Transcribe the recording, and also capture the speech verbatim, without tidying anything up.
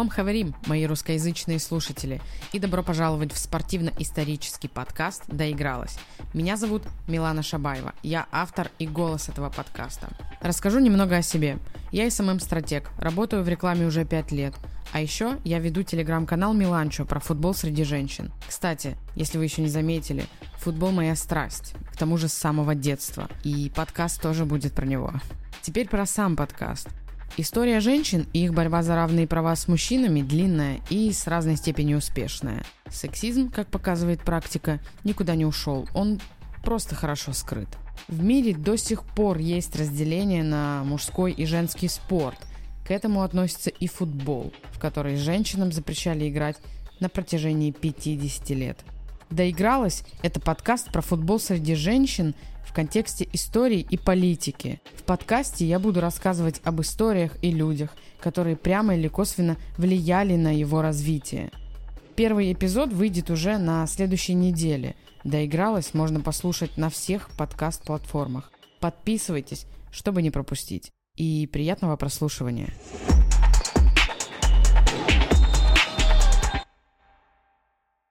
Шалом, хаверим, мои русскоязычные слушатели, и добро пожаловать в спортивно-исторический подкаст «Доигралась». Меня зовут Милана Шабаева, я автор и голос этого подкаста. Расскажу немного о себе. Я эс эм эм-стратег, работаю в рекламе уже пять лет. А еще я веду телеграм-канал «Миланчо» про футбол среди женщин. Кстати, если вы еще не заметили, футбол – моя страсть, к тому же с самого детства. И подкаст тоже будет про него. Теперь про сам подкаст. История женщин и их борьба за равные права с мужчинами длинная и с разной степенью успешная. Сексизм, как показывает практика, никуда не ушел, он просто хорошо скрыт. В мире до сих пор есть разделение на мужской и женский спорт. К этому относится и футбол, в который женщинам запрещали играть на протяжении пятьдесят лет. «Доигралась» – это подкаст про футбол среди женщин в контексте истории и политики. В подкасте я буду рассказывать об историях и людях, которые прямо или косвенно влияли на его развитие. Первый эпизод выйдет уже на следующей неделе. «Доигралась» можно послушать на всех подкаст-платформах. Подписывайтесь, чтобы не пропустить. И приятного прослушивания.